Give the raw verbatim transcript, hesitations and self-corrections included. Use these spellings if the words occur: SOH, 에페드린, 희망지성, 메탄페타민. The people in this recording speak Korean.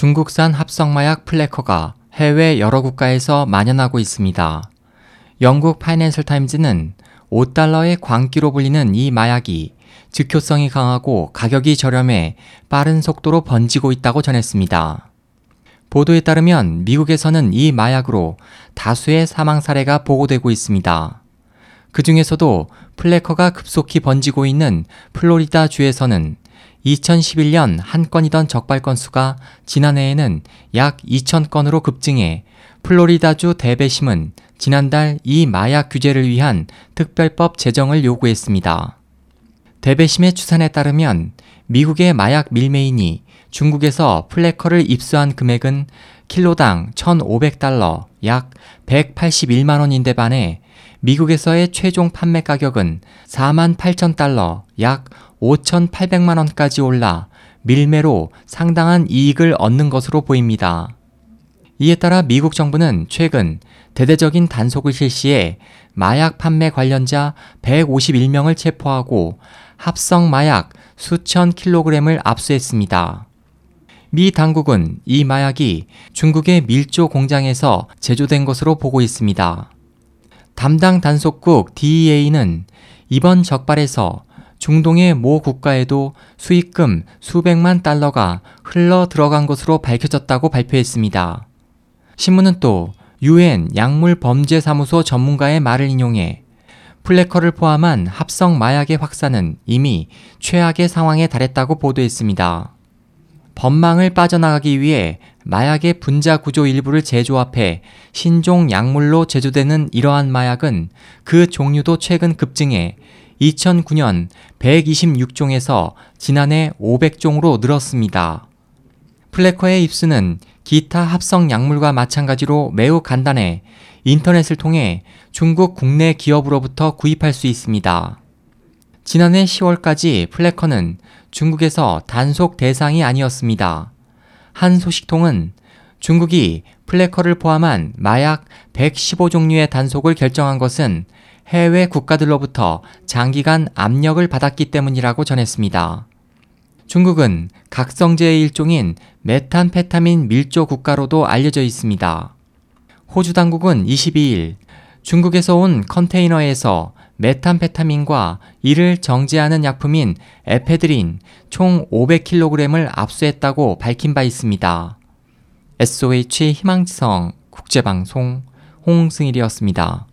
중국산 합성마약 플래커가 해외 여러 국가에서 만연하고 있습니다. 영국 파이낸셜 타임즈는 오 달러의 광기로 불리는 이 마약이 즉효성이 강하고 가격이 저렴해 빠른 속도로 번지고 있다고 전했습니다. 보도에 따르면 미국에서는 이 마약으로 다수의 사망 사례가 보고되고 있습니다. 그 중에서도 플래커가 급속히 번지고 있는 플로리다 주에서는 이천십일 년 한 건이던 적발 건수가 지난해에는 약 이천 건으로 급증해 플로리다주 대배심은 지난달 이 마약 규제를 위한 특별법 제정을 요구했습니다. 대배심의 추산에 따르면 미국의 마약 밀매인이 중국에서 플래커를 입수한 금액은 킬로당 천오백 달러, 약 백팔십일만 원인데 반해 미국에서의 최종 판매 가격은 사만 팔천 달러, 약 오천팔백만 원까지 올라 밀매로 상당한 이익을 얻는 것으로 보입니다. 이에 따라 미국 정부는 최근 대대적인 단속을 실시해 마약 판매 관련자 백오십일 명을 체포하고 합성 마약 수천 킬로그램을 압수했습니다. 미 당국은 이 마약이 중국의 밀조 공장에서 제조된 것으로 보고 있습니다. 담당 단속국 디 이 에이는 이번 적발에서 중동의 모 국가에도 수익금 수백만 달러가 흘러 들어간 것으로 밝혀졌다고 발표했습니다. 신문은 또 유엔 약물범죄사무소 전문가의 말을 인용해 플래커를 포함한 합성 마약의 확산은 이미 최악의 상황에 달했다고 보도했습니다. 법망을 빠져나가기 위해 마약의 분자 구조 일부를 재조합해 신종 약물로 제조되는 이러한 마약은 그 종류도 최근 급증해 이천구 년 백이십육 종에서 지난해 오백 종으로 늘었습니다. 플래커의 입수는 기타 합성 약물과 마찬가지로 매우 간단해 인터넷을 통해 중국 국내 기업으로부터 구입할 수 있습니다. 지난해 시월까지 플래커는 중국에서 단속 대상이 아니었습니다. 한 소식통은 중국이 플래커를 포함한 마약 백십오 종류의 단속을 결정한 것은 해외 국가들로부터 장기간 압력을 받았기 때문이라고 전했습니다. 중국은 각성제의 일종인 메탄페타민 밀조 국가로도 알려져 있습니다. 호주 당국은 이십이 일 중국에서 온 컨테이너에서 메탄페타민과 이를 정제하는 약품인 에페드린 총 오백 킬로그램을 압수했다고 밝힌 바 있습니다. 에스오에이치 희망지성 국제방송 홍승일이었습니다.